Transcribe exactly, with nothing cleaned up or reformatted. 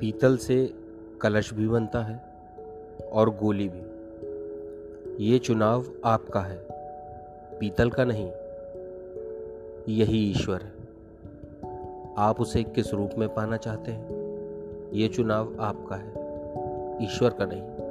पीतल से कलश भी बनता है और गोली भी। ये चुनाव आपका है, पीतल का नहीं। यही ईश्वर है। आप उसे किस रूप में पाना चाहते हैं, ये चुनाव आपका है, ईश्वर का नहीं।